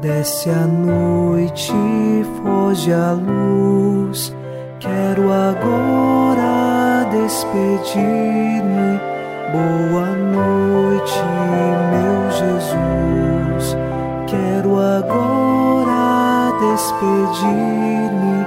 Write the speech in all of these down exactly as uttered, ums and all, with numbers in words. Desce a noite, foge a luz. Quero agora despedir-me. Boa noite, meu Jesus. Quero agora despedir-me.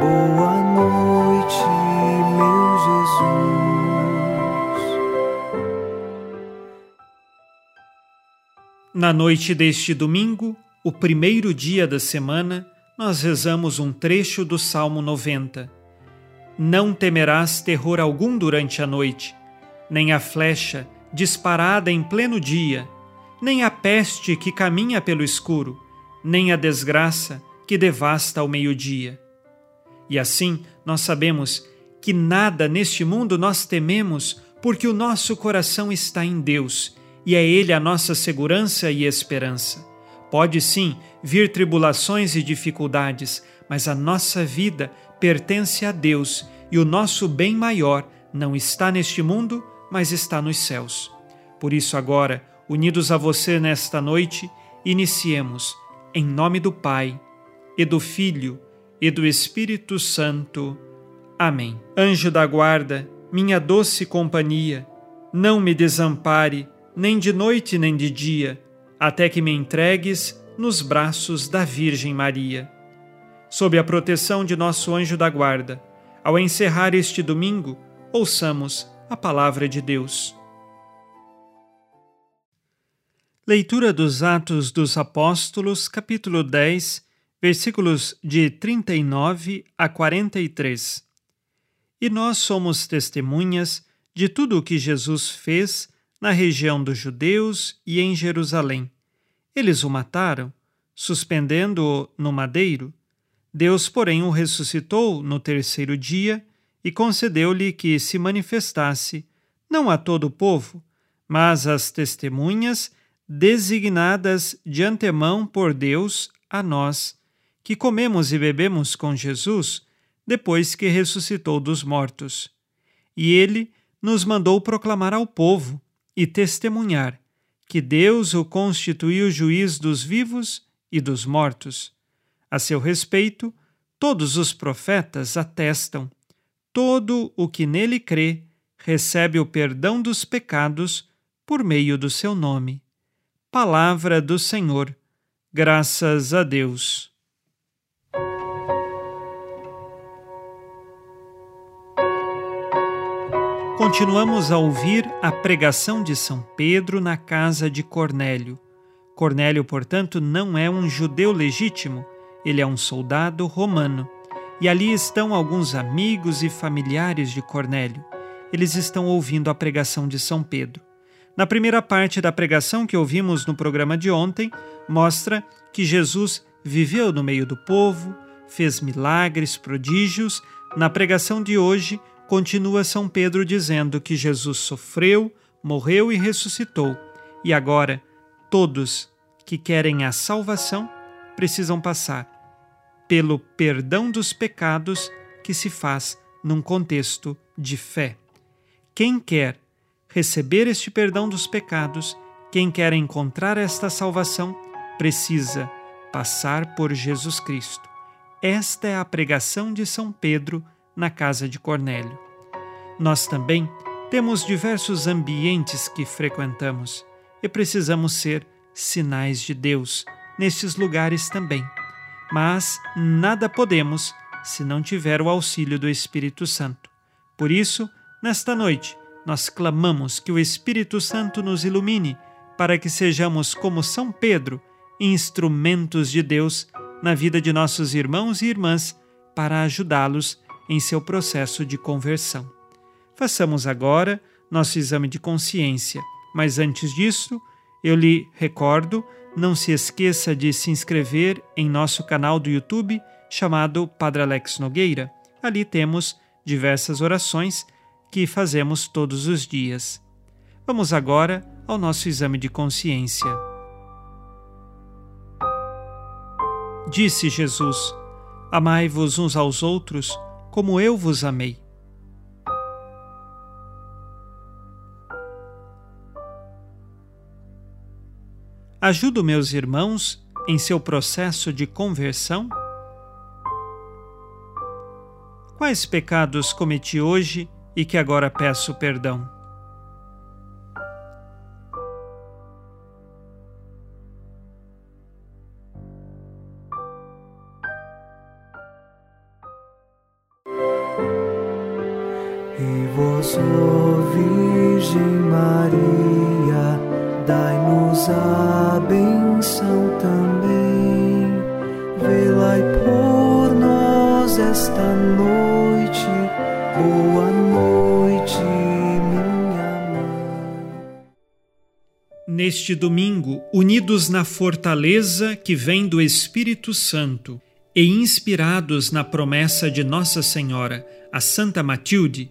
Boa noite, meu Jesus. Na noite deste domingo, o primeiro dia da semana, nós rezamos um trecho do Salmo noventa. Não temerás terror algum durante a noite, nem a flecha disparada em pleno dia, nem a peste que caminha pelo escuro, nem a desgraça que devasta ao meio-dia. E assim nós sabemos que nada neste mundo nós tememos, porque o nosso coração está em Deus e é Ele a nossa segurança e esperança. Pode sim vir tribulações e dificuldades, mas a nossa vida pertence a Deus e o nosso bem maior não está neste mundo, mas está nos céus. Por isso agora, unidos a você nesta noite, iniciemos em nome do Pai, e do Filho, e do Espírito Santo. Amém. Anjo da guarda, minha doce companhia, não me desampare, nem de noite nem de dia, até que me entregues nos braços da Virgem Maria. Sob a proteção de nosso anjo da guarda, ao encerrar este domingo, ouçamos a palavra de Deus. Leitura dos Atos dos Apóstolos, capítulo dez, versículos de trinta e nove a quarenta e três. E nós somos testemunhas de tudo o que Jesus fez na região dos judeus e em Jerusalém. Eles o mataram, suspendendo-o no madeiro. Deus, porém, o ressuscitou no terceiro dia e concedeu-lhe que se manifestasse, não a todo o povo, mas às testemunhas designadas de antemão por Deus a nós, que comemos e bebemos com Jesus depois que ressuscitou dos mortos. E ele nos mandou proclamar ao povo e testemunhar que Deus o constituiu juiz dos vivos e dos mortos. A seu respeito, todos os profetas atestam: todo o que nele crê recebe o perdão dos pecados por meio do seu nome. Palavra do Senhor. Graças a Deus. Continuamos a ouvir a pregação de São Pedro na casa de Cornélio. Cornélio, portanto, não é um judeu legítimo, ele é um soldado romano. E ali estão alguns amigos e familiares de Cornélio. Eles estão ouvindo a pregação de São Pedro. Na primeira parte da pregação que ouvimos no programa de ontem, mostra que Jesus viveu no meio do povo, fez milagres, prodígios. Na pregação de hoje, continua São Pedro dizendo que Jesus sofreu, morreu e ressuscitou. E agora, todos que querem a salvação precisam passar pelo perdão dos pecados que se faz num contexto de fé. Quem quer receber este perdão dos pecados, quem quer encontrar esta salvação, precisa passar por Jesus Cristo. Esta é a pregação de São Pedro na casa de Cornélio. Nós também temos diversos ambientes que frequentamos e precisamos ser sinais de Deus nestes lugares também. Mas nada podemos se não tiver o auxílio do Espírito Santo. Por isso, nesta noite, nós clamamos que o Espírito Santo nos ilumine para que sejamos, como São Pedro, instrumentos de Deus na vida de nossos irmãos e irmãs para ajudá-los em seu processo de conversão. Façamos agora nosso exame de consciência, mas antes disso, eu lhe recordo, não se esqueça de se inscrever em nosso canal do YouTube chamado Padre Alex Nogueira. Ali temos diversas orações que fazemos todos os dias. Vamos agora ao nosso exame de consciência. Disse Jesus: amai-vos uns aos outros como eu vos amei. Ajudo meus irmãos em seu processo de conversão? Quais pecados cometi hoje e que agora peço perdão? E vós, Virgem Maria, dai-nos a benção também. Velai por nós esta noite. Boa noite, minha mãe. Neste domingo, unidos na fortaleza que vem do Espírito Santo e inspirados na promessa de Nossa Senhora, a Santa Matilde,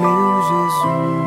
meu Jesus.